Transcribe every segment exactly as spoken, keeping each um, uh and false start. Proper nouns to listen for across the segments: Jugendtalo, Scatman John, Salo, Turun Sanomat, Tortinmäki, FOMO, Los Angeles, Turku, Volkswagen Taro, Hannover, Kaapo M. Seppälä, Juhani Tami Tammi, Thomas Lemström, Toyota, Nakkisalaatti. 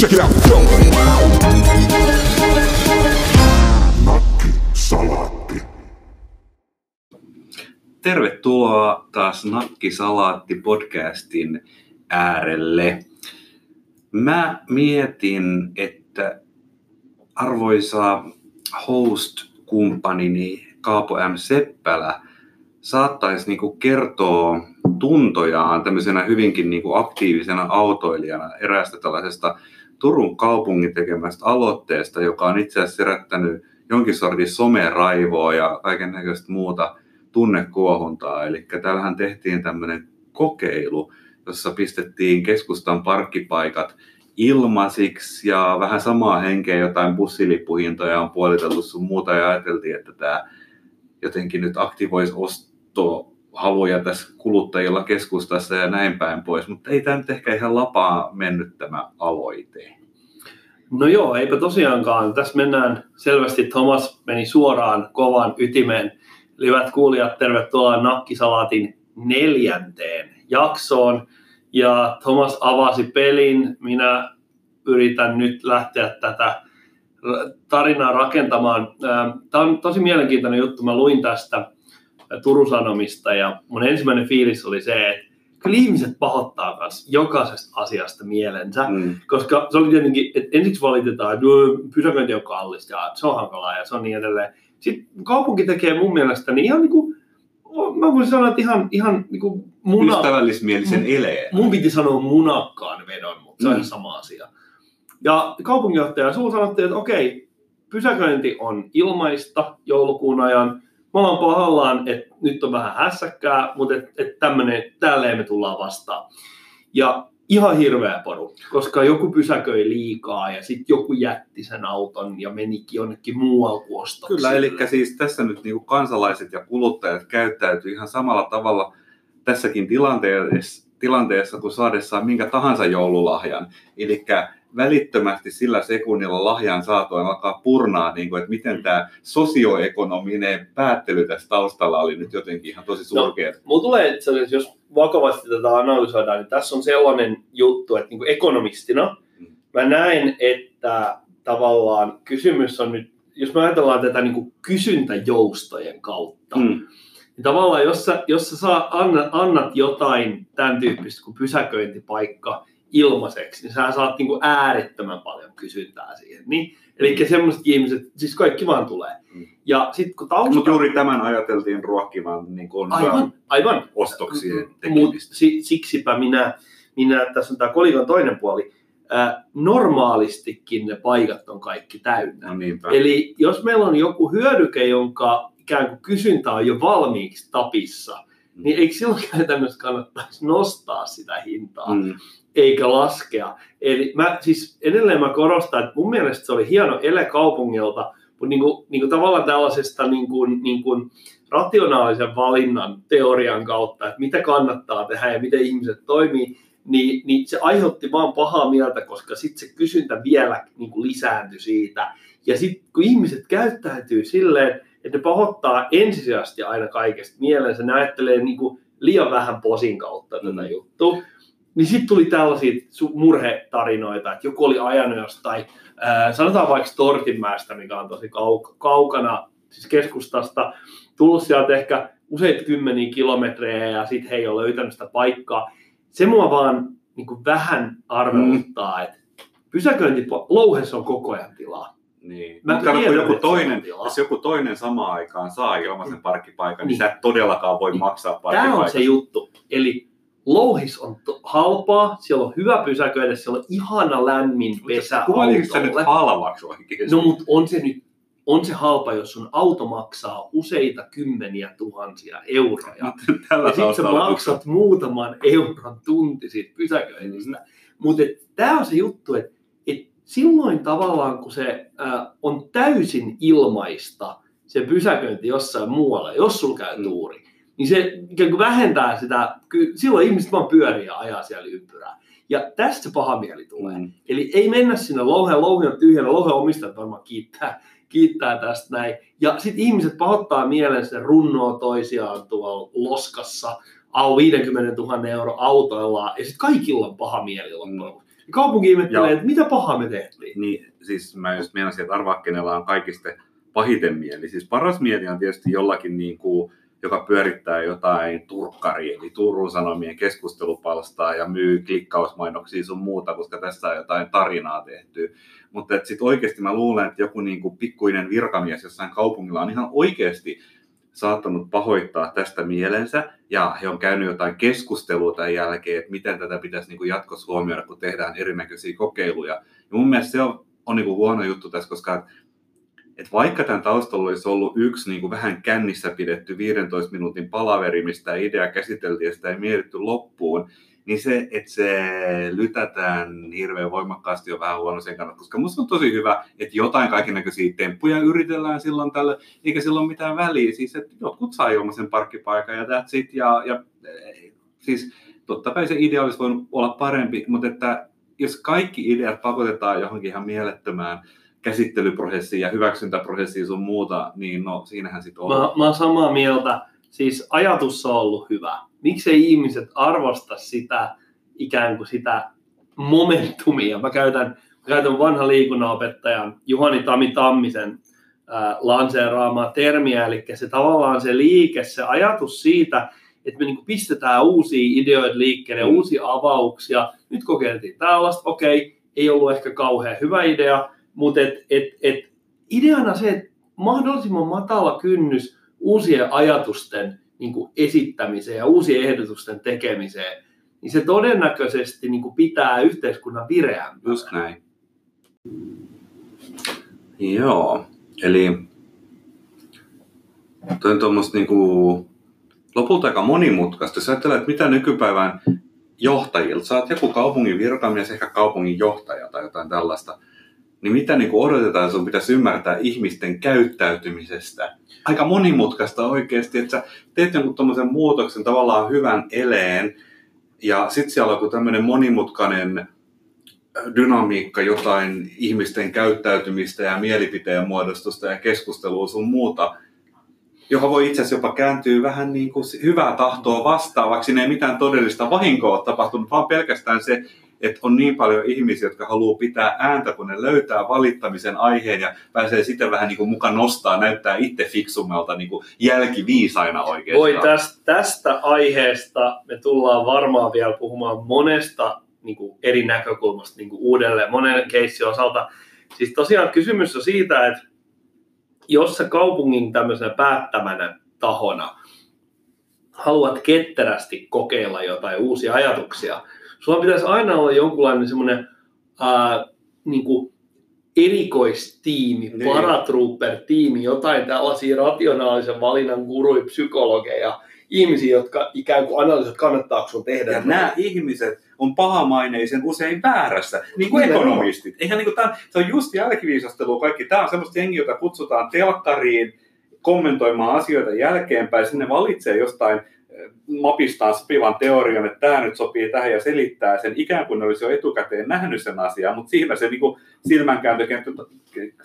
Check it out. Tervetuloa taas Nakkisalaatti-podcastin äärelle. Mä mietin, että arvoisa host-kumppanini Kaapo M. Seppälä saattaisi niinku kertoa tuntojaan tämmöisenä hyvinkin niinku aktiivisena autoilijana eräästä tällaisesta Turun kaupungin tekemästä aloitteesta, joka on itse asiassa herättänyt jonkin sortin someraivoa ja kaiken näköistä muuta tunnekuohuntaa. Eli täällähän tehtiin tämmöinen kokeilu, jossa pistettiin keskustan parkkipaikat ilmaisiksi ja vähän samaa henkeä jotain bussilippuhintoja on puoliteltu sun muuta ja ajateltiin, että tämä jotenkin nyt aktivoisi ostohaluja tässä kuluttajilla keskustassa ja näin päin pois, mutta ei tämä nyt ehkä ihan lapaa mennyt tämä aloite. No joo, eipä tosiaankaan. Tässä mennään selvästi, Thomas meni suoraan kovan ytimeen. Eli hyvät kuulijat, tervetuloa Nakkisalaatin neljänteen jaksoon. Ja Thomas avasi pelin. Minä yritän nyt lähteä tätä tarinaa rakentamaan. Tämä on tosi mielenkiintoinen juttu. Mä luin tästä Turun Sanomista ja mun ensimmäinen fiilis oli se, että kyllä ihmiset pahoittaa myös jokaisesta asiasta mielensä, mm. koska se oli tietenkin, että ensiksi valitetaan, että pysäköinti on kallista ja se on hankalaa ja se on niin edelleen. Sitten kaupunki tekee mun mielestä niin ihan niin kuin, mä voisin sanoa, että ihan, ihan niin kuin muna... Ystävällismielisen eleen. Mun piti sanoa munakkaan vedon, mutta se on mm. sama asia. Ja kaupunginjohtaja sulla sanottiin, että okei, pysäköinti on ilmaista joulukuun ajan. Me ollaan pahallaan, että nyt on vähän hässäkkää, mutta et, et tämmönen, tälleen me tullaan vastaan. Ja ihan hirveä poru, koska joku pysäköi liikaa ja sitten joku jätti sen auton ja menikin jonnekin muualle kuostokselle. Kyllä, eli siis tässä nyt niinku kansalaiset ja kuluttajat käyttäytyy ihan samalla tavalla tässäkin tilanteessa, tilanteessa kun saadessaan minkä tahansa joululahjan. Eli välittömästi sillä sekunnilla lahjan saatoin alkaa purnaa, niin kuin, että miten tämä sosioekonominen päättely tässä taustalla oli nyt jotenkin ihan tosi surkea. No, mulla tulee, että jos vakavasti tätä analysoidaan, niin tässä on sellainen juttu, että niin kuin ekonomistina mä näen, että tavallaan kysymys on nyt, jos me ajatellaan tätä niin kuin kysyntäjoustojen kautta, mm. niin tavallaan jos sä, jos sä saa, annat, annat jotain tämän tyyppistä kuin pysäköintipaikka ilmaiseksi, niin sä saat niinku äärettömän paljon kysyntää siihen. Niin? Eli semmoiset ihmiset, siis kaikki vaan tulee. Mm. Ja sit kun tausta... Mutta juuri tämän ajateltiin ruokkivan niin aivan, aivan. ostoksien tekemistä. Mut siksipä minä, minä, tässä on tää kolikon toinen puoli, äh, normaalistikin ne paikat on kaikki täynnä. No niinpä. Eli jos meillä on joku hyödyke, jonka ikään kuin kysyntä on jo valmiiksi tapissa, mm. niin eikö silloin käytännössä kannattaisi nostaa sitä hintaa? Mm. Eikä laskea. Eli mä, siis edelleen mä korostan, että mun mielestä se oli hieno ele kaupungilta, mutta niin kuin, niin kuin tavallaan tällaisesta niin kuin, niin kuin rationaalisen valinnan teorian kautta, että mitä kannattaa tehdä ja miten ihmiset toimii, niin, niin se aiheutti vaan pahaa mieltä, koska sitten se kysyntä vielä niin kuin lisääntyi siitä. Ja sitten kun ihmiset käyttäytyy silleen, että ne pahoittaa ensisijaisesti aina kaikesta mielensä, ne ajattelee niin kuin liian vähän posin kautta mm. tätä juttua. Niin sitten tuli tällaisia murhetarinoita, että joku oli ajanut jostain, ää, sanotaan vaikka Tortinmäestä, mikä on tosi kau- kaukana siis keskustasta, tullut sieltä ehkä useita kymmeniä kilometrejä ja sitten he ei ole löytänyt sitä paikkaa. Se mua vaan niin kuin vähän arveluttaa, mm. että pysäköintipa- louhessa on koko ajan tilaa. Niin. Mutta joku toinen, jos joku toinen samaan aikaan saa ilmaisen mm. parkkipaikan, niin, niin sä et todellakaan voi niin. maksaa parkkipaikasta. Tämä on se juttu. Eli louhis on to- halpaa, siellä on hyvä pysäköidä, siellä on ihana lämmin pesä. Kuvailikin se nyt halvaksi oikein? No mutta on se nyt, on se halpa, jos sun auto maksaa useita kymmeniä tuhansia euroja. No, ja sit sä maksat muutaman euron tunti siitä pysäköinnistä. Mm-hmm. Mutta tää on se juttu, että et silloin tavallaan kun se ä, on täysin ilmaista se pysäköinti jossain muualla, jos sulla käy tuuri. Mm-hmm. Niin se ikään kuin vähentää sitä, silloin ihmiset vaan pyörii ja ajaa siellä ympyrää. Ja tästä se paha mieli tulee. Mm. Eli ei mennä sinne louheen, louheen on tyhjänä, louheen omistajat varmaan kiittää, kiittää tästä näin. Ja sitten ihmiset pahoittaa mielensä, runnoo toisiaan tuolla loskassa, viisikymmentätuhatta euroa autoillaan, ja sitten kaikilla on paha mieli loppuun. Mm. Ja kaupunki ihmettelee, että mitä pahaa me tehtiin. Niin, siis mä just meinasin, että arvaa kenellä on kaikista pahiten mieli. Siis paras mieli on tietysti jollakin, niin kuin, joka pyörittää jotain turkkaria, eli Turun Sanomien keskustelupalstaa ja myy klikkausmainoksia sun muuta, koska tässä on jotain tarinaa tehty. Mutta sitten oikeasti mä luulen, että joku niin kuin pikkuinen virkamies jossain kaupungilla on ihan oikeasti saattanut pahoittaa tästä mielensä, ja he on käynyt jotain keskustelua tämän jälkeen, että miten tätä pitäisi jatkossa huomioida, kun tehdään erinäköisiä kokeiluja. Ja mun mielestä se on, on niin kuin huono juttu tässä, koska et vaikka tämän taustalla olisi ollut yksi niin kuin vähän kännissä pidetty viidentoista minuutin palaveri, mistä idea käsiteltiin ja sitä ei mietitty loppuun, niin se, että se lytätään hirveän voimakkaasti on vähän huono sen kannalta, koska musta on tosi hyvä, että jotain kaikennäköisiä temppuja yritellään silloin tällä, eikä silloin mitään väliä. Siis, että jotkut saa ilmaisen parkkipaikan ja that's it. Ja, ja, siis, totta kai se idea olisi voinut olla parempi, mutta että jos kaikki ideat pakotetaan johonkin ihan mielettömään käsittelyprosessiin ja hyväksyntäprosessiin sun muuta, niin no siinähän sitten on. Mä, mä oon samaa mieltä. Siis ajatus on ollut hyvä. Miksei ihmiset arvosta sitä ikään kuin sitä momentumia? Mä käytän, mä käytän vanhan liikunnanopettajan Juhani Tami Tammisen äh, lanseeraamaa termiä, eli se tavallaan se liike, se ajatus siitä, että me niinku pistetään uusia ideoita liikkeelle, mm. uusia avauksia. Nyt kokeiltiin tällaista, okei, ei ollut ehkä kauhean hyvä idea, mutta et, et, et ideana se, että mahdollisimman matala kynnys uusien ajatusten niin kuin esittämiseen ja uusien ehdotusten tekemiseen, niin se todennäköisesti niin kuin pitää yhteiskunnan vireämpänä. Just näin. Joo, eli toi on tuommoista niin kuin lopulta aika monimutkaista. Jos ajattelee, että mitä nykypäivän johtajilta, sä oot joku kaupungin virkamies, ehkä kaupungin johtaja tai jotain tällaista, niin mitä niin kuin odotetaan, sun pitäisi ymmärtää ihmisten käyttäytymisestä. Aika monimutkaista oikeasti, että sä teet jonkun tommosen muutoksen tavallaan hyvän eleen, ja sit siellä on joku tämmönen monimutkainen dynamiikka jotain ihmisten käyttäytymistä ja mielipiteen muodostusta ja keskustelua sun muuta, joka voi itse asiassa jopa kääntyä vähän niin kuin hyvää tahtoa vastaan, vaikka siinä ei mitään todellista vahinkoa ole tapahtunut, vaan pelkästään se, että on niin paljon ihmisiä, jotka haluaa pitää ääntä, kun ne löytää valittamisen aiheen ja pääsee sitten vähän niin kuin mukaan nostaa, näyttää itse fiksummalta niin kuin jälkiviisaina oikeastaan. Voi tästä, tästä aiheesta me tullaan varmaan vielä puhumaan monesta niin kuin eri näkökulmasta niin kuin uudelleen, monen keissin osalta. Siis tosiaan kysymys on siitä, että jos sä kaupungin tämmöisenä päättämänä tahona haluat ketterästi kokeilla jotain uusia ajatuksia, sulla pitäisi aina olla jonkunlainen semmoinen ää, niin kuin erikoistiimi, niin. Paratrooper-tiimi, jotain tällaisia rationaalisen valinnan gurui, psykologeja, ihmisiä, jotka ikään kuin analysoivat, kannattaako sun tehdä. Ja nämä ihmiset on pahamaineisen usein väärässä, niin kuin ekonomistit. Eihän, niin kuin tämän, se on just jälkiviisastelua kaikki. Tämä on semmoista jengiä, jota kutsutaan telkkariin kommentoimaan asioita jälkeenpäin. Sinne valitsee jostain mapistaan sopivan teorian, että tämä nyt sopii tähän ja selittää sen ikään kuin olisi jo etukäteen nähnyt sen asian, mutta siinä se niin kuin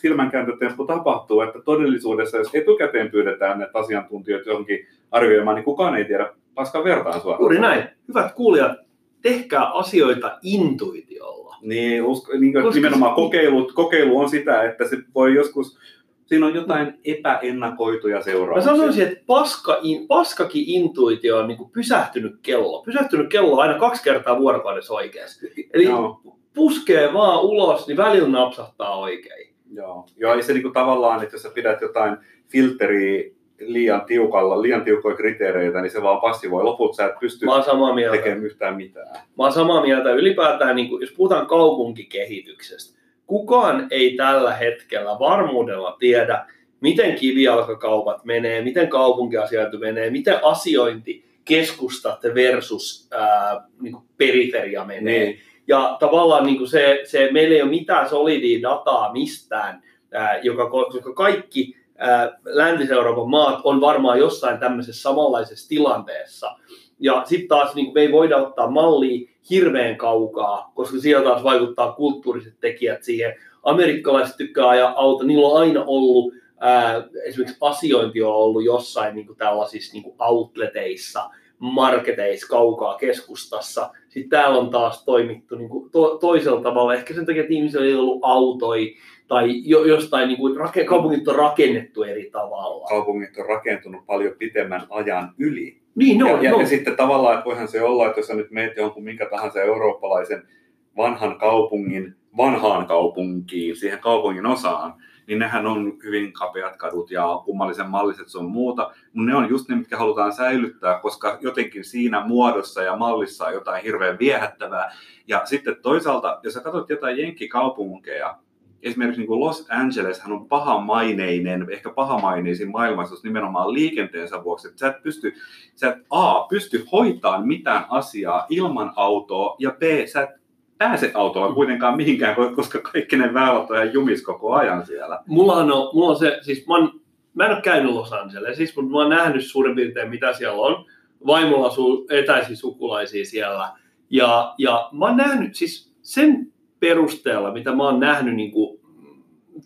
silmänkääntötemppu tapahtuu, että todellisuudessa jos etukäteen pyydetään näitä asiantuntijoita johonkin arvioimaan, niin kukaan ei tiedä paskan vertaan suoraan. Juuri näin. Hyvät kuulijat, tehkää asioita intuitiolla. Niin, usko, niin nimenomaan kokeilu, kokeilu on sitä, että se voi joskus. Siinä on jotain epäennakoituja seurauksia. Mä sanoisin, että paska, paskakin intuitio on niin kuin pysähtynyt kello. Pysähtynyt kello aina kaksi kertaa vuorokaudessa oikeasti. Eli Joo. puskee vaan ulos, niin välillä napsahtaa oikein. Joo, Joo ja se niin kuin tavallaan, että jos sä pidät jotain filteriä liian tiukalla, liian tiukoja kriteereitä, niin se vaan passivoi. Loput sä et pysty tekemään yhtään mitään. Mä oon samaa mieltä. Ylipäätään, niin kuin, jos puhutaan kaupunkikehityksestä, kukaan ei tällä hetkellä varmuudella tiedä, miten kivijalkakaupat menee, miten kaupunkiasiointi menee, miten asiointi keskustat versus ää, niin kuin periferia menee. Mm. Ja tavallaan niin kuin se, se, meillä ei ole mitään solidia dataa mistään, ää, joka, koska kaikki ää, Länsi-Euroopan maat on varmaan jossain tämmöisessä samanlaisessa tilanteessa. Ja sitten taas niin me ei voida ottaa mallia hirveän kaukaa, koska siellä taas vaikuttaa kulttuuriset tekijät siihen. Amerikkalaiset tykkää ajaa auto, niillä on aina ollut, ää, esimerkiksi asiointi on ollut jossain niin kuin tällaisissa niin kuin outleteissa, marketeissa kaukaa keskustassa. Sitten täällä on taas toimittu niin kuin to- toisella tavalla. Ehkä sen takia, että ihmisillä ei ollut autoja tai jo- jostain, niin kuin rak- kaupungit on rakennettu eri tavalla. Kaupungit on rakentunut paljon pitemmän ajan yli. Niin, no, ja, ja, no. ja sitten tavallaan, että voihan se olla, että jos nyt meet jonkun minkä tahansa eurooppalaisen vanhan kaupungin, vanhaan kaupunkiin, siihen kaupungin osaan, niin nehän on hyvin kapeat kadut ja kummallisen malliset sun muuta, mutta ne on just ne, mitkä halutaan säilyttää, koska jotenkin siinä muodossa ja mallissa on jotain hirveän viehättävää. Ja sitten toisaalta, jos sä katsot jotain jenkkikaupunkeja, esimerkiksi niin kuin Los Angeleshän on pahamaineinen, ehkä pahamaineisin maailmassa nimenomaan liikenteensä vuoksi, että sä et pysty, sä et A, pysty hoitaan mitään asiaa ilman autoa ja B, sä et pääse autolla kuitenkaan mihinkään, koska kaikki ne väylät on ihan jumis koko ajan siellä. Mulla on, mulla on se, siis mä, on, mä en ole käynyt Los Angelesissa, mutta mä oon nähnyt suurin piirtein mitä siellä on. Vaimolla asuu etäisiä sukulaisia siellä. Ja, ja mä oon nähnyt siis sen perusteella, mitä mä oon nähnyt niin kuin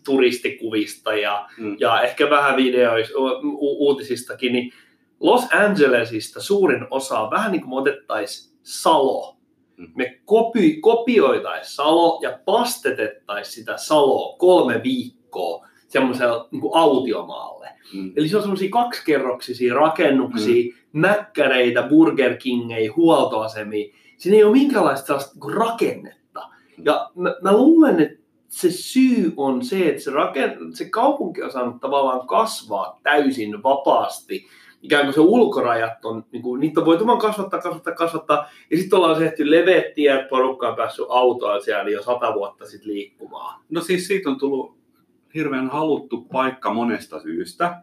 turistikuvista ja, mm. ja ehkä vähän videoista, u- uutisistakin, niin Los Angelesista suurin osa on vähän niin kuin me otettaisiin Salo. Me kopi, kopioitaisiin Salo ja pastetettaisiin sitä Saloa kolme viikkoa semmoiselle niin kuin autiomaalle. Mm. Eli se on semmoisia kaksikerroksisia rakennuksia, mm. mäkkäreitä, Burger Kingejä, huoltoasemia. Siinä ei ole minkäänlaista rakennetta. Ja mä, mä luulen, että se syy on se, että se, raken, se kaupunki on saanut tavallaan kasvaa täysin vapaasti. Ikään kuin se ulkorajat on, niin kuin, niitä on voitu vaan kasvattaa, kasvattaa, kasvattaa. Ja sitten ollaan se tehty leveät tiet, porukka on päässyt autoa siellä jo sata vuotta sitten liikkumaan. No siis siitä on tullut hirveän haluttu paikka monesta syystä.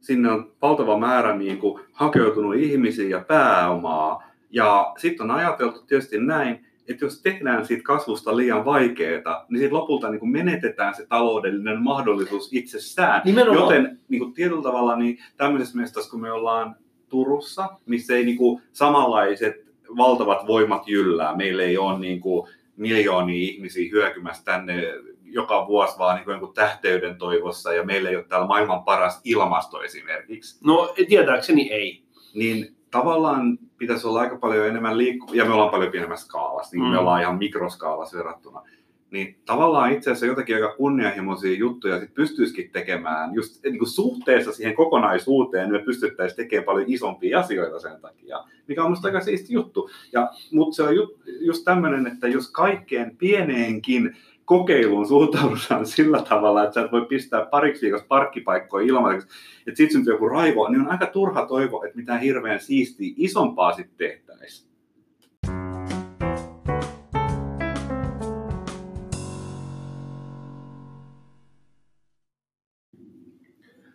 Sinne on valtava määrä niin kuin, hakeutunut ihmisiä ja pääomaa. Ja sitten on ajateltu tietysti näin, että jos tehdään siitä kasvusta liian vaikeaa, niin siitä lopulta niin kuin menetetään se taloudellinen mahdollisuus itsessään. Nimenomaan. Joten niin kuin tietyllä tavalla niin tämmöisessä mestassa, kun me ollaan Turussa, missä ei niin kuin samanlaiset valtavat voimat jyllää. Meillä ei ole niin kuin miljoonia ihmisiä hyökymässä tänne joka vuosi vaan niin kuin tähteyden toivossa, ja meillä ei ole täällä maailman paras ilmasto esimerkiksi. No tietääkseni ei. Niin tavallaan pitäisi olla aika paljon enemmän liikkuvaa, ja me ollaan paljon pienemmässä skaalassa, niin mm. me ollaan ihan mikroskaalassa verrattuna. Niin tavallaan itse asiassa jotakin aika kunnianhimoisia juttuja sit pystyisikin tekemään, just niin kuin suhteessa siihen kokonaisuuteen me pystyttäisiin tekemään paljon isompia asioita sen takia, mikä on minusta aika siisti juttu. Ja, mutta se on ju, just tämmöinen, että jos kaikkeen pieneenkin kokeiluun suhtaudutaan sillä tavalla, että sä et voi pistää pariksi viikossa parkkipaikkoja ilmaiseksi, että sit syntyy joku raivo, niin on aika turha toivo, että mitään hirveän siistiä isompaa sitten tehtäisiin.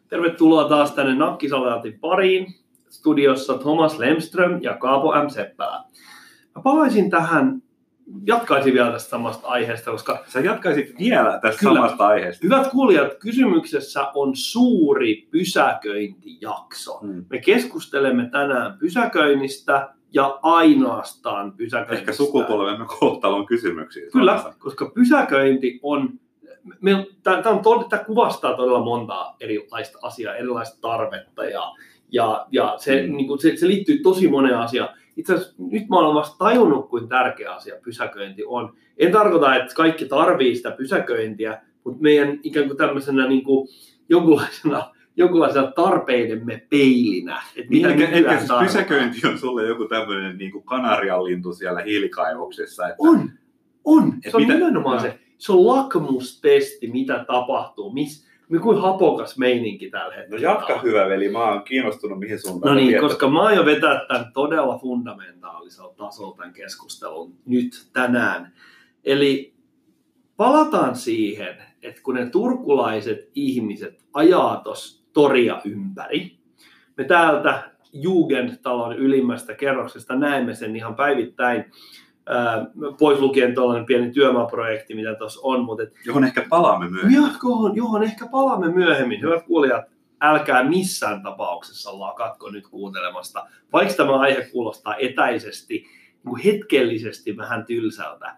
Tervetuloa taas tänne Nakkisalaatin pariin. Studiossa Thomas Lemström ja Kaapo M. Seppälä. Mä palaisin tähän Jatkaisin vielä tästä samasta aiheesta, koska... Sä jatkaisit vielä tästä Kyllä. samasta aiheesta. Hyvät kuulijat, kysymyksessä on suuri pysäköintijakso. Hmm. Me keskustelemme tänään pysäköinnistä ja ainoastaan pysäköinnistä. Ehkä sukupolvemme kohtalon kysymyksiä. Kyllä, samassa. Koska pysäköinti on... Tämä kuvastaa todella montaa erilaista asiaa, erilaista tarvetta ja, ja, ja se, hmm. niin kuin, se, se liittyy tosi moneen asiaan. Itse asiassa nyt mä olen vasta tajunnut, kuin tärkeä asia pysäköinti on. En tarkoita, että kaikki tarvii sitä pysäköintiä, mutta meidän ikään kuin tämmöisenä niin kuin jonkunlaisena, jonkunlaisena tarpeidemme peilinä. Että niin, mitä eli siis pysäköinti on sulle joku tämmöinen niin kuin kanarianlintu siellä hiilikaivoksessa. Että, on, on. Se on mitä, nimenomaan no. se. Se on lakmustesti, mitä tapahtuu, missä. Kuin hapokas meininki tällä hetkellä. No jatka hyvä veli, mä oon kiinnostunut mihin suuntaan. No niin, tietä. Koska mä aion vetää tämän todella fundamentaalisella tasolla tämän keskustelun nyt tänään. Eli palataan siihen, että kun ne turkulaiset ihmiset ajaa tuossa toria ympäri, me täältä Jugendtalon ylimmästä kerroksesta näemme sen ihan päivittäin. Pois lukien tuollainen pieni työmaaprojekti, mitä tuossa on. Mutta et, johon ehkä palaamme myöhemmin. Johon, johon ehkä palaamme myöhemmin. Hyvät kuulijat, älkää missään tapauksessa lakatko nyt kuuntelemasta, vaikka tämä aihe kuulostaa etäisesti, hetkellisesti vähän tylsältä.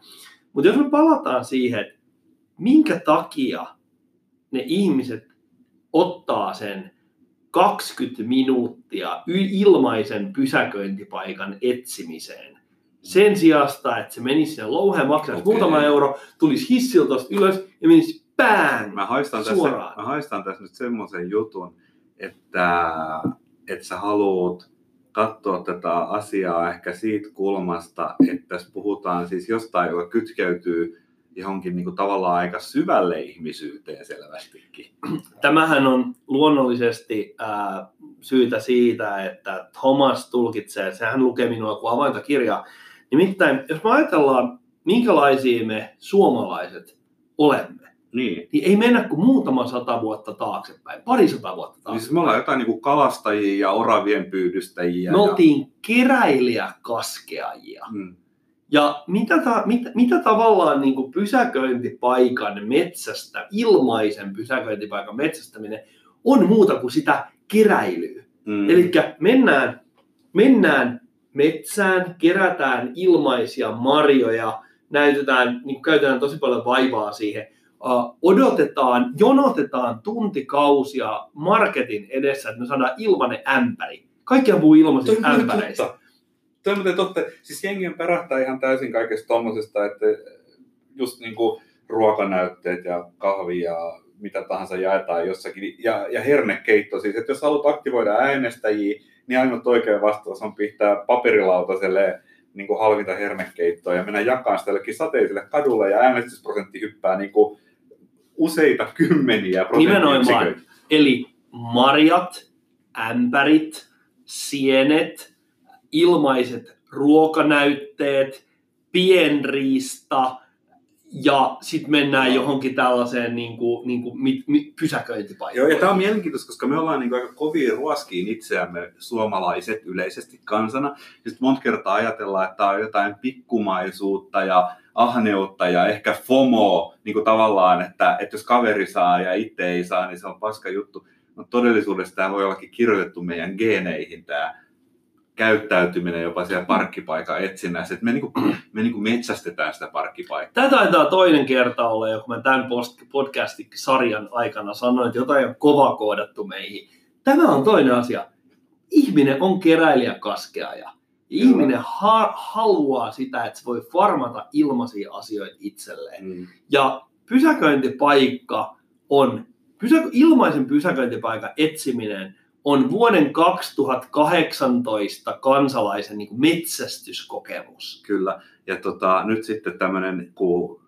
Mutta jos me palataan siihen, että minkä takia ne ihmiset ottaa sen kaksikymmentä minuuttia ilmaisen pysäköintipaikan etsimiseen. Sen sijasta, että se menisi sinne louheen, maksaisi okay. muutama euro, tulisi hissiltä tuosta ylös ja menisi pään mä haistan suoraan. Tässä, mä haistan tässä nyt semmoisen jutun, että, että sä haluut katsoa tätä asiaa ehkä siitä kulmasta, että tässä puhutaan siis jostain, joka kytkeytyy johonkin niin kuin tavallaan aika syvälle ihmisyyteen selvästikin. Tämähän on luonnollisesti äh, syytä siitä, että Thomas tulkitsee, sehän lukee minua kuin avaintakirjaa. Nimittäin, jos me ajatellaan, minkälaisia me suomalaiset olemme, niin, niin ei mennä kuin muutama sata vuotta taaksepäin, pari sata vuotta taaksepäin. Niin siis me ollaan jotain niin kuin kalastajia ja oravien pyydystäjiä. Me ja... oltiin keräilijäkaskeajia. Hmm. Ja mitä, ta, mitä, mitä tavallaan niin kuin pysäköintipaikan metsästä, ilmaisen pysäköintipaikan metsästäminen on muuta kuin sitä keräilyä. Mm. Elikkä mennään, mennään metsään, kerätään ilmaisia marjoja, näytetään, niin käytetään tosi paljon vaivaa siihen, uh, odotetaan, jonotetaan tuntikausia marketin edessä, että me saadaan ilmainen ämpäri. Kaikki puhuu ilmaisista ämpäreistä. Toi on totta. Siis jengi on pärähtää ihan täysin kaikesta tommosesta, että just niinku ruokanäytteet ja kahvi ja mitä tahansa jaetaan jossakin. Ja, ja hernekeitto siis, että jos haluat aktivoida äänestäjiä, niin ainut oikein vastaus on pistää paperilautaselle niinku halvinta hernekeittoa ja mennä jakaa sitä jollekin sateiselle kadulle ja äänestysprosentti hyppää niinku useita kymmeniä prosenttiyksiköitä. Eli marjat, ämpärit, sienet, ilmaiset ruokanäytteet, pienriista ja sitten mennään johonkin tällaiseen niin kuin, niin kuin pysäköintipaikkaan. Joo, ja tämä on mielenkiintoista, koska me ollaan niin kuin aika kovin ruoskiin itseämme suomalaiset yleisesti kansana. Sitten monta kertaa ajatellaan, että tämä on jotain pikkumaisuutta ja ahneutta ja ehkä FOMO niin kuin tavallaan, että, että jos kaveri saa ja itse ei saa, niin se on paska juttu. No, todellisuudessa tämä voi ollakin kirjoitettu meidän geeneihin tämä käyttäytyminen jopa siellä parkkipaikan etsinnässä, että me, niinku, me niinku metsästetään sitä parkkipaikkaa. Tämä taitaa toinen kerta olla, kun mä tämän podcast-sarjan aikana sanoin, että jotain on kova koodattu meihin. Tämä on toinen asia. Ihminen on keräilijäkaskeaja. Ihminen ha- haluaa sitä, että se voi farmata ilmaisia asioita itselleen. Mm. Ja pysäköintipaikka on, pysä- ilmaisen pysäköintipaikan etsiminen on vuoden kaksituhattakahdeksantoista kansalaisen niin kuin metsästyskokemus. Kyllä. Ja tota, nyt sitten tämmöinen, kun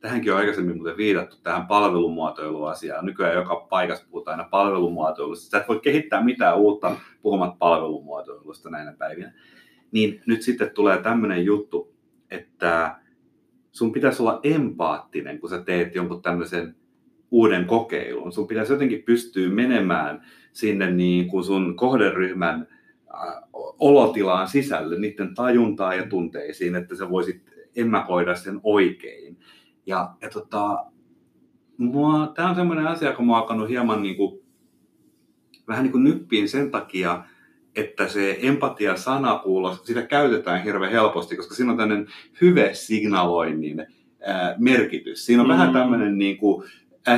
tähänkin on aikaisemmin muuten viitattu, tähän palvelumuotoiluasiaan. Nykyään joka paikassa puhutaan aina palvelumuotoilusta. Sä et voi kehittää mitään uutta puhumat palvelumuotoilusta näinä päivinä. Niin nyt sitten tulee tämmöinen juttu, että sun pitäisi olla empaattinen, kun sä teet jonkun tämmöisen uuden kokeilun. Sun pitäisi jotenkin pystyä menemään sinne niin kuin sun kohderyhmän olotilaan sisälle, niiden tajuntaan ja tunteisiin, että sä voisit ennakoida sen oikein. Ja, ja tota, mua, tää on semmoinen asia, kun mä oon alkanut hieman niin kuin, vähän niin kuin nyppiin sen takia, että se empatia-sana kuulostaa, sitä käytetään hirveän helposti, koska siinä on tämmöinen hyve-signaloinnin ää, merkitys. Siinä on mm-hmm. vähän tämmöinen niin kuin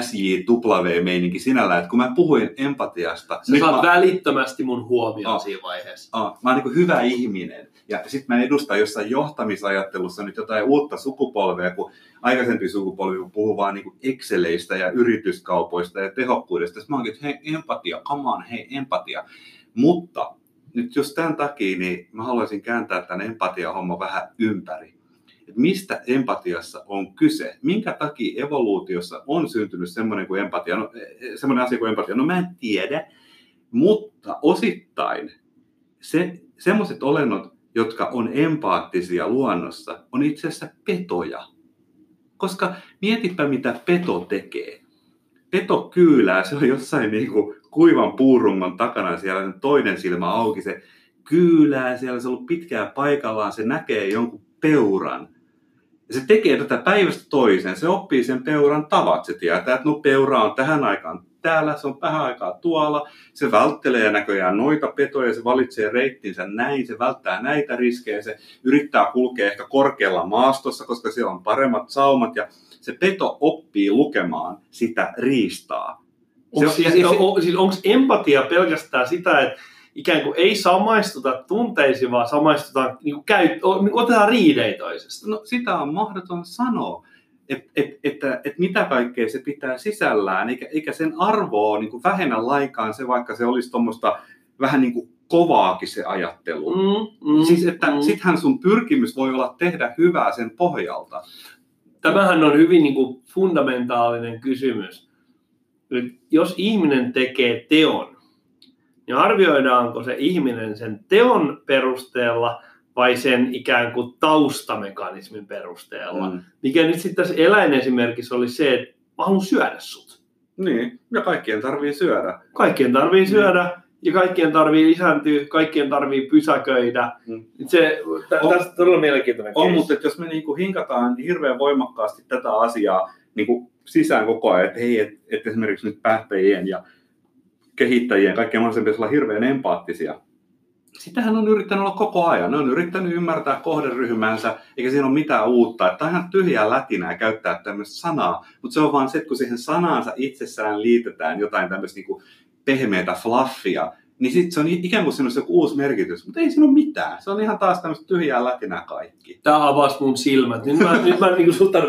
S J W-meininki sinällään, että kun mä puhuin empatiasta... Sä saat mä... välittömästi mun huomioon oh. siinä vaiheessa. Oh. Mä oon niin kuin hyvä ihminen. Ja sit mä edustan jossain johtamisajattelussa nyt jotain uutta sukupolvea, kun aikaisempi sukupolvi puhuu vaan niin kuin Exceleistä ja yrityskaupoista ja tehokkuudesta. Sitten mä oonkin, että hei, empatia, come on, hei, empatia. Mutta nyt just tämän takia, niin mä haluaisin kääntää tämän empatia-homman vähän ympäri. Mistä empatiassa on kyse? Minkä takia evoluutiossa on syntynyt semmoinen kuin empatia? No, semmoinen asia kuin empatia? No mä en tiedä, mutta osittain se, semmoiset olennot, jotka on empaattisia luonnossa, on itse asiassa petoja. Koska mietipä, mitä peto tekee. Peto kyylää, se on jossain niin kuin kuivan puurungon takana, siellä toinen silmä auki, se kyylää, siellä se on ollut pitkään paikallaan, se näkee jonkun peuran. Se tekee tätä päivästä toiseen, se oppii sen peuran tavat, se tietää, että no peura on tähän aikaan täällä, se on vähän aikaa tuolla, se välttelee näköjään noita petoja, se valitsee reittinsä näin, se välttää näitä riskejä, se yrittää kulkea ehkä korkealla maastossa, koska siellä on paremmat saumat ja se peto oppii lukemaan sitä riistaa. Onko siis, on, siis onko empatia pelkästään sitä, että ikään kuin ei samaistuta tunteisiin, vaan samaistutaan, niin kuin käy, otetaan riidei toisesta? No sitä on mahdoton sanoa, että et, et, et, et mitä kaikkea se pitää sisällään, eikä, eikä sen arvoa niin kuin vähennä laikaan se, vaikka se olisi tuommoista vähän niin kuin kovaakin se ajattelu. Mm, mm, siis että mm. sittenhän sun pyrkimys voi olla tehdä hyvää sen pohjalta. Tämähän on hyvin niin kuin fundamentaalinen kysymys. Nyt, jos ihminen tekee teon, niin arvioidaanko se ihminen sen teon perusteella vai sen ikään kuin taustamekanismin perusteella? Mm. Mikä nyt sitten tässä eläin esimerkiksi oli se, että mä haluan syödä sut. Niin, ja kaikkien tarvii syödä. Kaikkien tarvii syödä. Mm. Ja kaikkien tarvii lisääntyä, kaikkien tarvii pysäköidä. Mm. Se, tä, on, tästä on todella mielenkiintoinen on, case. Mutta jos me niinku hinkataan hirveän voimakkaasti tätä asiaa niinku sisään koko ajan, että hei, et, et esimerkiksi nyt päättäjien ja kehittäjien, kaikkien mahdollisen pitäisi olla hirveän empaattisia. Sitähän on yrittänyt olla koko ajan. Ne on yrittänyt ymmärtää kohderyhmänsä, eikä siinä ole mitään uutta. Tämä on ihan tyhjää lätinää käyttää tämmöistä sanaa, mutta se on vaan se, että kun siihen sanaansa itsessään liitetään jotain tämmöistä niinku pehmeätä fluffia, niin sitten se on ikään kuin semmoinen uusi merkitys, mutta ei siinä ole mitään. Se on ihan taas tämmöistä tyhjää lätinää kaikki. Tämä avasi mun silmät. Nyt mä, nyt mä, niinku sultan,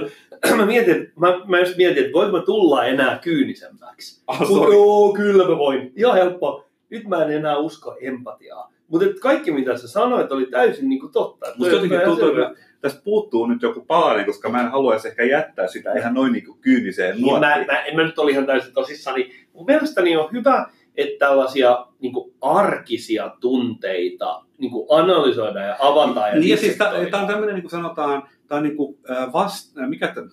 mä, mietin, mä, mä just mietin, että voinko mä tulla enää kyynisemmäksi. Ah, Mut, joo, kyllä mä voin. Ihan helppoa. Nyt mä en enää usko empatiaa. Mutta kaikki mitä sä sanoit oli täysin niinku totta. Mutta jotenkin tuntuu, tässä puuttuu nyt joku palanen, koska mä en haluaisi ehkä jättää sitä ihan noin niinku kyyniseen nuottiin. Mä, mä, en mä nyt ole ihan täysin tosissani. Mun mielestäni on hyvä, että tällaisia niinku arkisia tunteita niinku analysoidaan ja avataan. Ja, ja siis tämä on tämmöinen, niin kuin sanotaan, tämä on, niinku vast, mikä tämä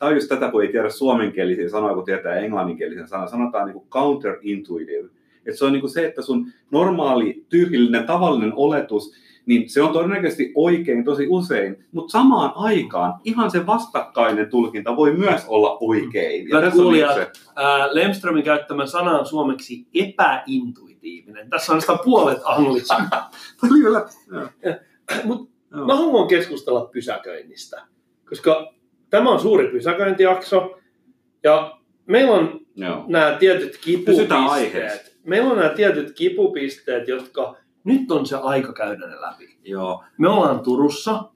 on just tätä, kun ei tiedä suomenkielisiä sanoja, kun tietää englanninkielisiä sanoja. Sanotaan niinku counterintuitive. Että se on niinku se, että sun normaali, tyypillinen, tavallinen oletus, niin se on todennäköisesti oikein tosi usein, mutta samaan aikaan ihan se vastakkainen tulkinta voi myös olla oikein. Ja kuulijat, ää, Lemströmin käyttämä sana on suomeksi epäintuitiivinen. Tässä on sitä puolet anglismia. Mut mä haluan keskustella pysäköinnistä, koska tämä on suuri pysäköintijakso ja meillä on nämä tietyt kipupisteet. Meillä on nämä tietyt kipupisteet, jotka... Nyt on se aika käydä ne läpi. Joo. Me ollaan Turussa,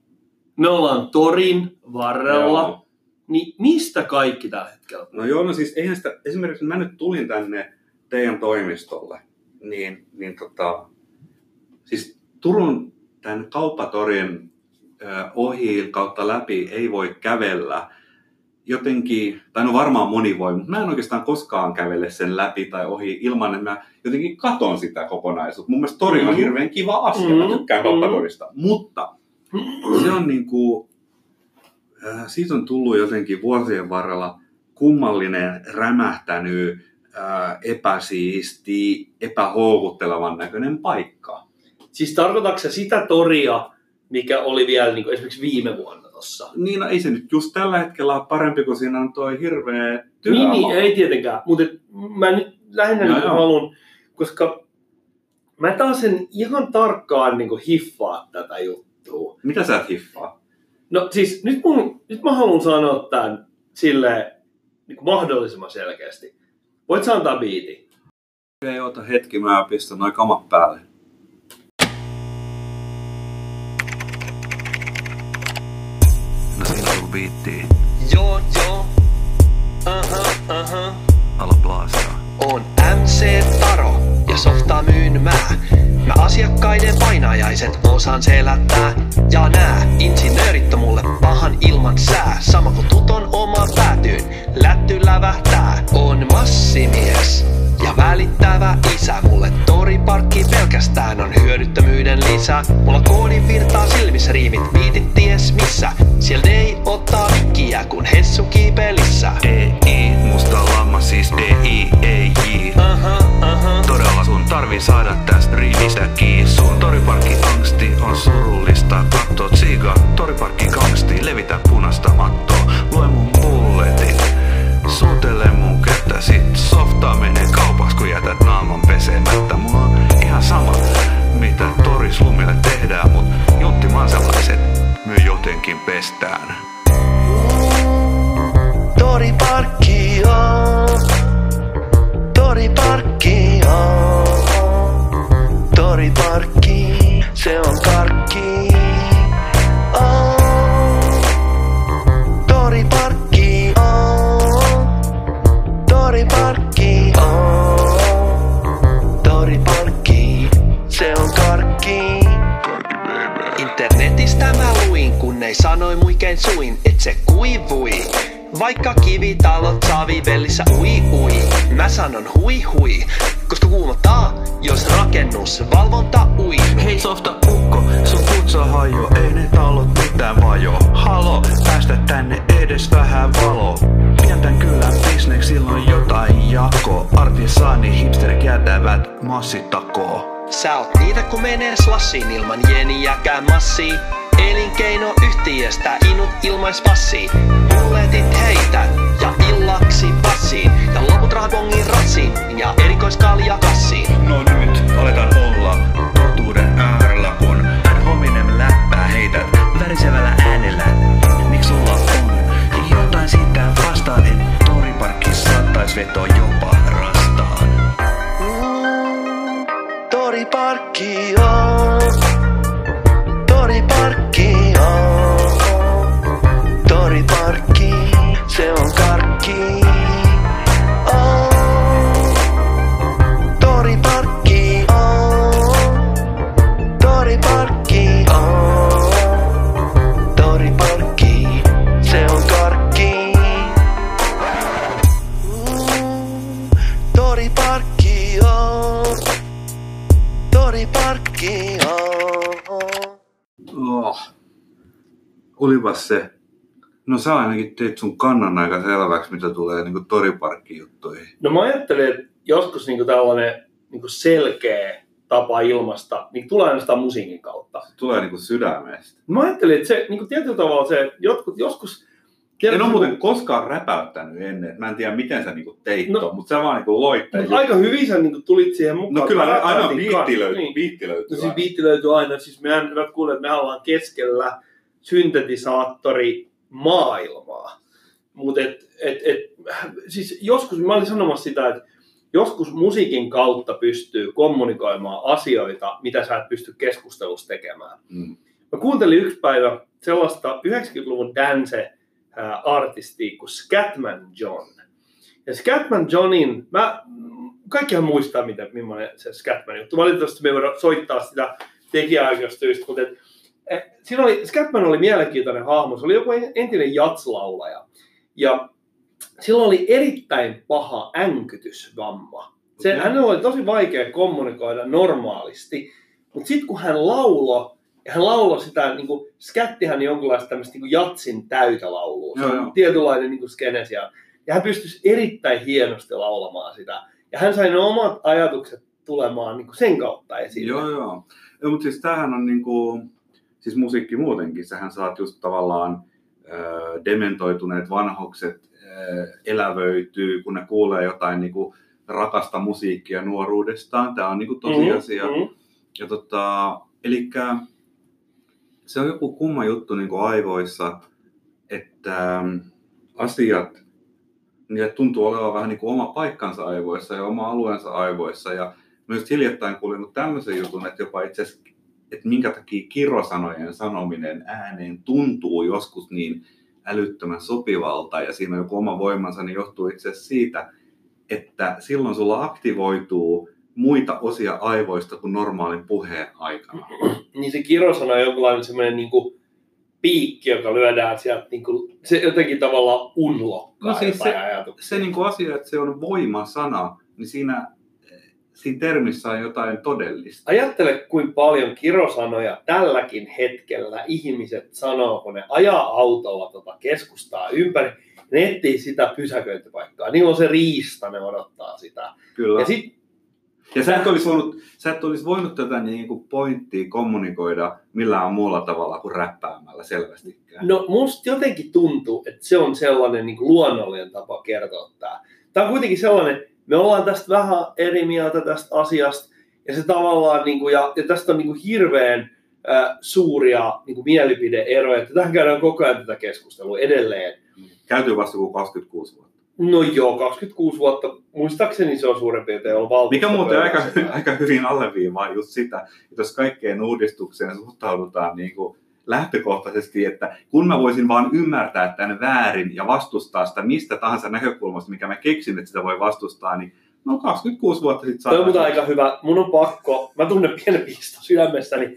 me ollaan torin varrella, joo. Niin mistä kaikki tällä hetkellä? No joo, no siis eihän sitä, esimerkiksi mä nyt tulin tänne teidän toimistolle, niin, niin tota, siis Turun tämän kauppatorin ohi kautta läpi ei voi kävellä jotenkin, tai no varmaan moni voi, mutta mä en oikeastaan koskaan kävele sen läpi tai ohi ilman, että mä jotenkin katon sitä kokonaisuutta. Mun mielestä tori on mm-hmm. hirveän kiva asia, mm-hmm. mä tykkään kauppatorista, mm-hmm. mutta se on niin kuin, äh, siitä on tullut jotenkin vuosien varrella kummallinen, rämähtänyt, äh, epäsiisti, epähoukuttelevan näköinen paikka. Siis tarkoitatko sä sitä toria, mikä oli vielä niin kuin esimerkiksi viime vuonna? Niin, no ei se nyt just tällä hetkellä ole parempi, kun siinä on toi hirveä tyrämaa. Niin, ei tietenkään, mutta mä nyt lähinnä no, niin haluan, koska mä taas sen ihan tarkkaan niin kuin hiffaa tätä juttua. Mitä sä et hiffaa? No siis nyt, mun, nyt mä haluan sanoa tämän silleen niin kuin mahdollisimman selkeästi. Voit sä antaa biitin? Ei oota hetki, mä pistän noi kamat päälle. Biittiin. Joo, joo. Aha, aha. Ala blaastaa. On M C Taro ja softaa myyn mä. Mä asiakkaiden painajaiset osaan selättää. Ja nää insinöörit on mulle pahan ilman sää. Sama kun tuton omaan päätyyn, lätty lävähtää. On massimies ja välittävä isä. Mulle toriparkki pelkästään on hyödyttömyyden lisä. Mulla koodin virtaa silmissä riimit, viitit ties missä. Sieltä ei ottaa mikkiä kun hessu kiipelissä. D I, musta lammas siis D I, ei J. Aha, aha. Todella sun tarvii saada tästä riimistä kiinni. Sun toriparkki angsti on surullista. Katto tsiiga, toriparkki kangsti. Levitä punasta mattoa, lue mun bulletit. Suutele mun kättäsi, softaa menee kaupaks kun jätät naaman pesemättä. Mulla on ihan sama, mitä toris lumille tehdään. Mut junttimansalaiset myy jotenkin pestään. Tori parkki on suin, et se kuivui. Vaikka kivitalot savivellissä ui ui, mä sanon hui hui, koska kuumottaa, jos rakennus valvonta ui. Hei softa ukko, sun kutsa hajo, ei ne talot mitään vajo. Halo, päästä tänne edes vähän valo. Pidän tän kylän bisneks, silloin jotain jako. Artisani hipsterit jätävät massitakoa. Sä oot niitä kun menee slassiin ilman jeniäkään massi. Elinkeinoyhtiöstä inut ilmais passi. Bulletit heitä ja illaksi passiin. Ja loput rahat bongin ratsiin ja erikoiskalja kassiin. No nyt aletaan olla totuuden äärellä, kun ad hominem läppää heität värisevällä äänellä. Miks sulla on jotain sitä vastaan, et toriparkki saattais vetoa jopa rastaan? Mm, toriparkki on toriparkki on, toriparkki, se on karkki on. Toriparkki on, toriparkki on, toriparkki, se on karkki. Mm, toriparkki on, toriparkki on. Oh, olipas se. No sä ainakin teit sun kannan aika selväksi, mitä tulee niin toriparkkijuttuihin. No mä ajattelen, että joskus niin tällainen niin selkeä tapa ilmaista niin tulee ainoastaan musiikin kautta. Se tulee niin sydämestä. Mä ajattelin, että se, niin tietyllä tavalla se, että jotkut, joskus... En ole muuten kun... koskaan räpäyttänyt ennen. Mä en tiedä, miten sä niinku teit no, tuon, mutta sä vaan niinku loit. Mutta aika hyvin sä niinku tulit siihen mukaan. No kyllä aina biitti löytyy. Niin. Biitti löytyy, no, siis biitti löytyy aina. Siis mehän hyvät kuulee, että me ollaan keskellä syntetisaattori maailmaa. Mutta et, et, et, siis joskus, mä olin sanomassa sitä, että joskus musiikin kautta pystyy kommunikoimaan asioita, mitä sä et pysty keskustelussa tekemään. Mm. Mä kuuntelin yksi päivä sellaista yhdeksänkymmentäluvun dance artisti kuin Scatman John. Ja Scatman Johnin, mä, kaikkihan muistaa, mitä, millainen se Scatman juttu. Valitettavasti me ei voida soittaa sitä tekijäoikeustyistä, mutta et, et, siinä oli, Scatman oli mielenkiintoinen hahmo. Se oli joku entinen jatslaulaja. Ja sillä oli erittäin paha äänkytysvamma. Se, okay. Hänellä oli tosi vaikea kommunikoida normaalisti, mutta sitten kun hän lauloi, ja hän lauloi sitä, niin kuin, skättihän jonkinlaista tämmöistä niin kuin jatsin täytälaulua. Se on tietynlainen niin kuin skenesiä. Ja hän pystyisi erittäin hienosti laulamaan sitä. Ja hän sai ne omat ajatukset tulemaan niin kuin sen kautta esille. Joo, joo. Ja, mutta siis tämähän on niin kuin, siis musiikki muutenkin. Sähän saat just tavallaan äh, dementoituneet vanhukset äh, elävöityy, kun ne kuulee jotain niin kuin rakasta musiikkia nuoruudestaan. Tämä on niin kuin tosiasia. Mm-hmm. Ja tota, elikkä... Se on joku kumma juttu niin kuin aivoissa, että asiat niille tuntuu olevan vähän niin kuin oma paikkansa aivoissa ja oma alueensa aivoissa. Ja myös hiljattain kuulin tämmöisen jutun, että jopa itse asiassa, että minkä takia kirosanojen sanominen ääneen tuntuu joskus niin älyttömän sopivalta ja siinä on joku oma voimansa, niin johtuu itse asiassa siitä, että silloin sulla aktivoituu muita osia aivoista kuin normaalin puheen aikana. Niin se kirosana on jonkinlainen semmoinen niinku piikki, joka lyödään sieltä, niinku, se jotenkin tavallaan unlokkaa. No siis se, se niinku asia, että se on voimasana, niin siinä, siinä termissä on jotain todellista. Ajattele, kuinka paljon kirosanoja tälläkin hetkellä ihmiset sanoo, kun ne ajaa autolla tota keskustaa ympäri, ne etsii sitä pysäköintipaikkaa. Niillä on se riista, ne odottaa sitä. Kyllä. Ja sit, Ja sä et olisi voinut, sä et olisi voinut tätä niin kuin pointtia kommunikoida millään muulla tavalla kuin räppäämällä selvästikään. No musta jotenkin tuntuu, että se on sellainen niin kuin luonnollinen tapa kertoa tää. Tää on kuitenkin sellainen, me ollaan tästä vähän eri mieltä tästä asiasta. Ja se tavallaan, niin kuin, ja, ja tästä on niin kuin hirveän äh, suuria niin kuin mielipide-eroja. Tähän käydään koko ajan tätä keskustelua edelleen. Käytyy vasta kuin kaksikymmentäkuusi vuotta. No joo, kaksikymmentäkuusi vuotta. Muistaakseni se on suurin piirtein ollut valtuusta. Mikä muuten aika, aika hyvin alleviivaa just sitä, että jos kaikkeen uudistukseen suhtaudutaan niin kuin lähtökohtaisesti, että kun mä voisin vaan ymmärtää tämän väärin ja vastustaa sitä mistä tahansa näkökulmasta, mikä mä keksin, että sitä voi vastustaa, niin no kaksikymmentäkuusi vuotta sitten saadaan. Toi on aika hyvä. Mun on pakko, mä tunnen pienen pisto sydämessäni.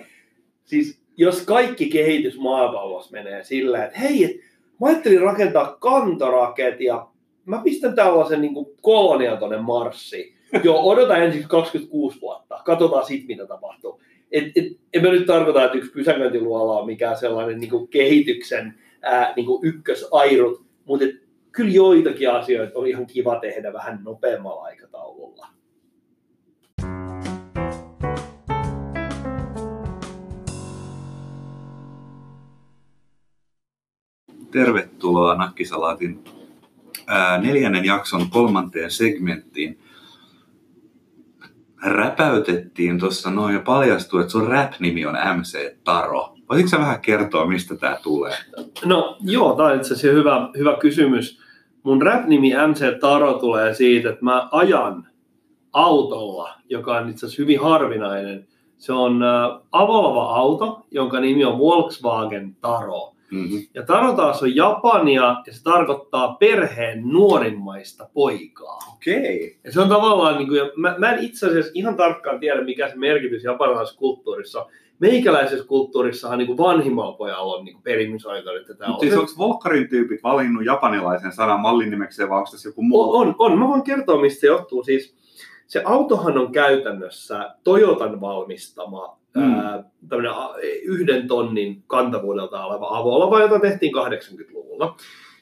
Siis jos kaikki kehitys maapallossa menee sillä, että hei, mä ajattelin rakentaa kantoraketia, mä pistän tällaisen niin kuin kolonian tonne Marsiin. Joo, odota ensiksi kaksikymmentäkuusi vuotta, katsotaan sitten mitä tapahtuu. Et, et, en mä nyt tarkoita, että yksi pysäköintiluola on mikään sellainen niin kuin kehityksen ää, niin kuin ykkösairut, mutta et, kyllä joitakin asioita on ihan kiva tehdä vähän nopeammalla aikataululla. Tervetuloa Nakkisalaatin ää, neljännen jakson kolmanteen segmenttiin. Räpäytettiin tuossa noin ja paljastui, että sun rap-nimi on M C Taro. Voisitko sä vähän kertoa, mistä tää tulee? No joo, tää on itse asiassa hyvä, hyvä kysymys. Mun rap-nimi M C Taro tulee siitä, että mä ajan autolla, joka on itse asiassa hyvin harvinainen. Se on ä, avoava auto, jonka nimi on Volkswagen Taro. Mm-hmm. Ja Taro taas on japania ja se tarkoittaa perheen nuorimmaista poikaa. Okei. Okay. Ja se on tavallaan, niin kuin, mä, mä en itse asiassa ihan tarkkaan tiedä mikä se merkitys japanilaisessa kulttuurissa. Meikäläisessä kulttuurissahan niin kuin vanhimmalla pojalla on niin kuin perimysaika, että tämä on. Siis onko Volkkarin tyypit valinnut japanilaisen sanan mallinimekseen vai onko tässä joku muu? On, on, on. Mä voin kertoa mistä se johtuu. Siis se autohan on käytännössä Toyotan valmistama. Mm. Ää, tämmöinen yhden tonnin kantavuudelta oleva avolava, jota tehtiin kahdeksankymmentäluvulla.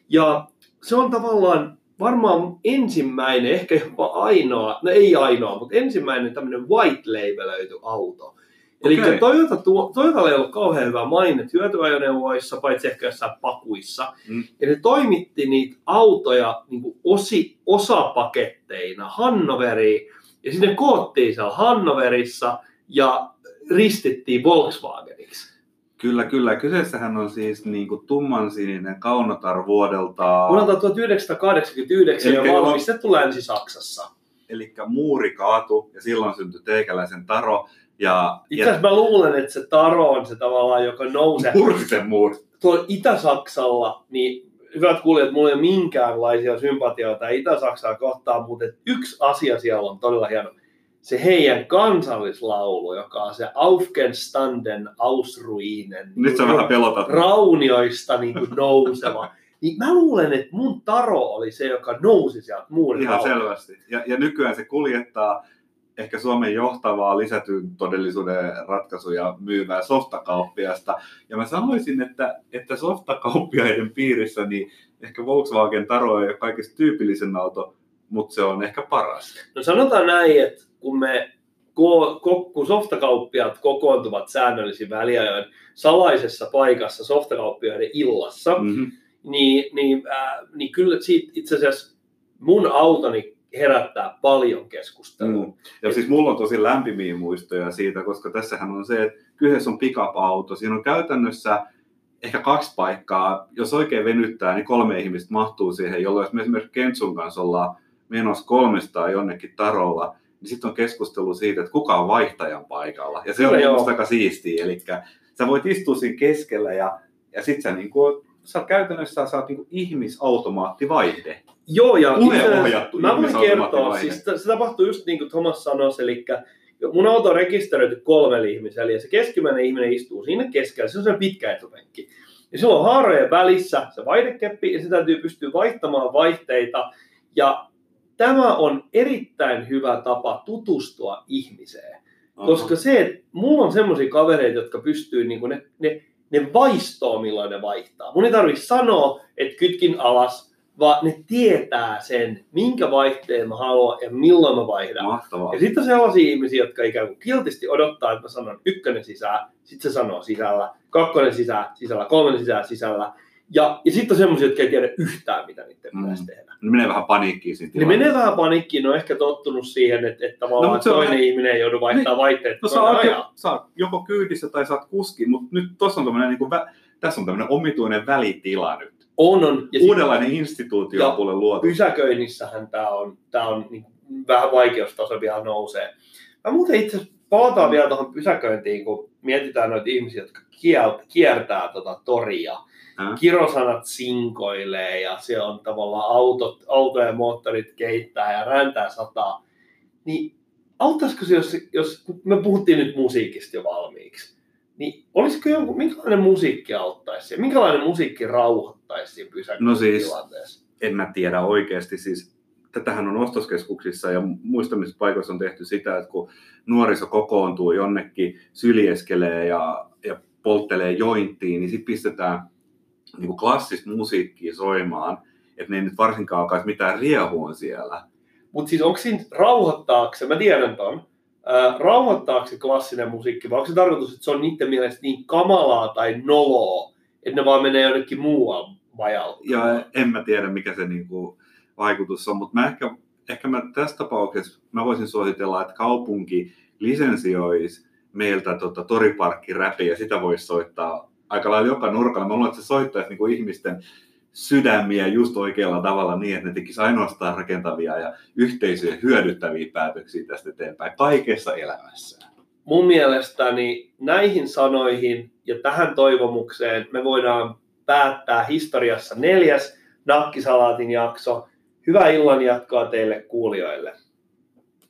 Ja se on tavallaan varmaan ensimmäinen, ehkä jopa ainoa, no ei ainoa, mutta ensimmäinen tämmöinen white labelöity auto. Eli okay. Toyota, Toyotalla ei ollut kauhean hyvä maine hyötyajoneuvoissa, paitsi ehkä jossain pakuissa. Mm. Ja ne toimitti niitä autoja niin kuin osi, osapaketteina Hannoveriin. Ja sinne koottiin siellä Hannoverissa ja ristittiin Volkswageniksi. Kyllä, kyllä. Kyseessähän on siis niin kuin tummansininen Kaunotar vuodelta... Vuodelta tuhatyhdeksänsataakahdeksankymmentäyhdeksän ja valmistettu Länsi-Saksassa. Eli muuri kaatui ja silloin syntyi teikäläisen Taro. Ja, itse asiassa ja... mä luulen, että se Taro on se tavallaan, joka nousee... Mursen muuri. Tuolla Itä-Saksalla, niin hyvät kuulijat, mulla ei ole minkäänlaisia sympatioita Itä-Saksaa kohtaan, mutta yksi asia siellä on todella hieno. Se heidän kansallislaulu, joka on se Aufgestanden aus Ruinen, nyt se on vähän pelotat. Raunioista niin kuin nouseva. Niin mä luulen, että mun Taro oli se, joka nousi sieltä muurin ihan raunioista. Selvästi. Ja, ja nykyään se kuljettaa ehkä Suomen johtavaa lisätyn todellisuuden ratkaisuja myyvää softakauppiasta. Ja mä sanoisin, että, että softakauppiaiden piirissä niin ehkä Volkswagen Taro on kaikista tyypillisen auto, mutta se on ehkä paras. No sanotaan näin, että kun me ko- ko- kun softakauppiaat kokoontuvat säännöllisin väliajoin salaisessa paikassa softakauppiaiden illassa, mm-hmm. niin, niin, äh, niin kyllä siitä itse asiassa mun autoni herättää paljon keskustelua. Mm. Ja Et... siis mulla on tosi lämpimiä muistoja siitä, koska tässähän on se, että kyseessä on pick-up-auto. Siinä on käytännössä ehkä kaksi paikkaa. Jos oikein venyttää, niin kolme ihmistä mahtuu siihen, jolloin jos me esimerkiksi Kentsun kanssa ollaan menossa kolmesta jonnekin Tarolla, niin sitten on keskustelu siitä, että kuka on vaihtajan paikalla. Ja se on minusta aika siistiä. Eli sä voit istua siinä keskellä ja, ja sitten sä, niinku, sä käytännössä sä oot niinku ihmisautomaattivaihde. Joo, ja itse, mä voin kertoa, siis se tapahtuu just niin kuin Thomas sanoi, eli mun auto on rekisteröity kolmelle ihmiselle, ja se keskimmäinen ihminen istuu siinä keskellä, se on se pitkä etupenkki. Ja silloin on haarojen välissä se vaihdekeppi, ja se täytyy pystyä vaihtamaan vaihteita, ja tämä on erittäin hyvä tapa tutustua ihmiseen, Aha. koska se, että mulla on semmoisia kavereita, jotka pystyy, niin ne, ne, ne vaistoo milloin ne vaihtaa. Mun ei tarvitse sanoa, että kytkin alas, vaan ne tietää sen, minkä vaihteen mä haluan ja milloin mä vaihdan. Mahtavaa. Ja sitten on sellaisia ihmisiä, jotka ikään kuin kiltisti odottaa, että mä sanon ykkönen sisään, sitten se sanoo sisällä, kakkonen sisään, sisällä, kolmen sisään, sisällä. Ja, ja sitten on semmoisia, jotka ei tiedä yhtään, mitä niiden mm. pitäisi tehdä. Ne menee vähän paniikkiin siinä tilanteessa. Ne menee vähän paniikkiin, ne on ehkä tottunut siihen, että, että tavallaan no, toinen on... ihminen ei joudu vaihtamaan vaihteet. No sä oot jo, joko kyydissä tai saat kuski, mutta nyt tossa on tämmöinen, niin kuin, tässä on tämmöinen omituinen välitila nyt. On, on. Ja uudenlainen sit... instituutio on puolella luotu. Pysäköinnissähän tämä on, tää on niin vähän vaikeustaso vielä nousee. Mä muuten itse asiassa palataan vielä tuohon pysäköintiin, kun mietitään noita ihmisiä, jotka kiel, kiertää tota toria. Äh. Kirosanat sinkoilee ja se on tavallaan autot, autojen moottorit keittää ja räntää sataa. Niin auttaisiko se, jos, jos me puhuttiin nyt musiikista jo valmiiksi, Niin olisiko joku, minkälainen musiikki auttaisi? Minkälainen musiikki rauhoittaisi siinä pysäköinnin no siis, tilanteessa? En mä tiedä oikeasti. Siis, tätähän on ostoskeskuksissa ja muistamisissa paikoissa on tehty sitä, että kun nuoriso kokoontuu jonnekin, syljeskelee ja, ja polttelee jointiin, niin sitten pistetään niin kuin klassista musiikkia soimaan, että ne ei nyt varsinkaan alkaisi mitään riehua siellä. Mutta siis onko siinä rauhoittaakse, mä tiedän ton, Äh, rauhoittaako se klassinen musiikki, vai onko se tarkoitus, että se on niiden mielestä niin kamalaa tai noloa, että ne vaan menee jonnekin muualle vajalle? Ja en mä tiedä, mikä se niinku vaikutus on, mutta mä ehkä, ehkä mä tässä tapauksessa mä voisin suositella, että kaupunki lisensioisi meiltä tota toriparkkiräpiä, ja sitä voisi soittaa aika lailla joka nurkalla. Mä luulen, että se soittaisi niinku ihmisten sydämiä just oikealla tavalla niin, että ne tekisi ainoastaan rakentavia ja yhteisöjä hyödyttäviä päätöksiä tästä eteenpäin kaikessa elämässä. Mun mielestäni näihin sanoihin ja tähän toivomukseen me voidaan päättää historiassa neljäs nakkisalaatin jakso. Hyvää illan jatkoa teille kuulijoille.